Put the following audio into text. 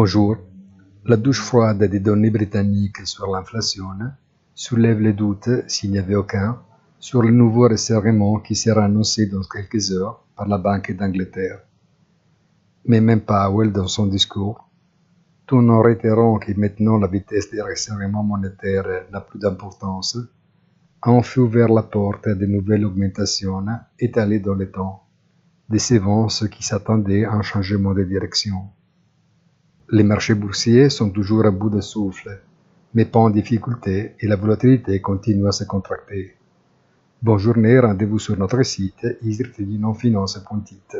Bonjour, la douche froide des données britanniques sur l'inflation soulève les doutes, s'il n'y avait aucun, sur le nouveau resserrement qui sera annoncé dans quelques heures par la Banque d'Angleterre. Mais même Powell, dans son discours, tout en réitérant que maintenant la vitesse des resserrements monétaires n'a plus d'importance, a enfin ouvert la porte à de nouvelles augmentations étalées dans le temps, décevant ceux qui s'attendaient à un changement de direction. Les marchés boursiers sont toujours à bout de souffle, mais pas en difficulté et la volatilité continue à se contracter. Bonne journée, rendez-vous sur notre site iscriviti.nonfinance.it.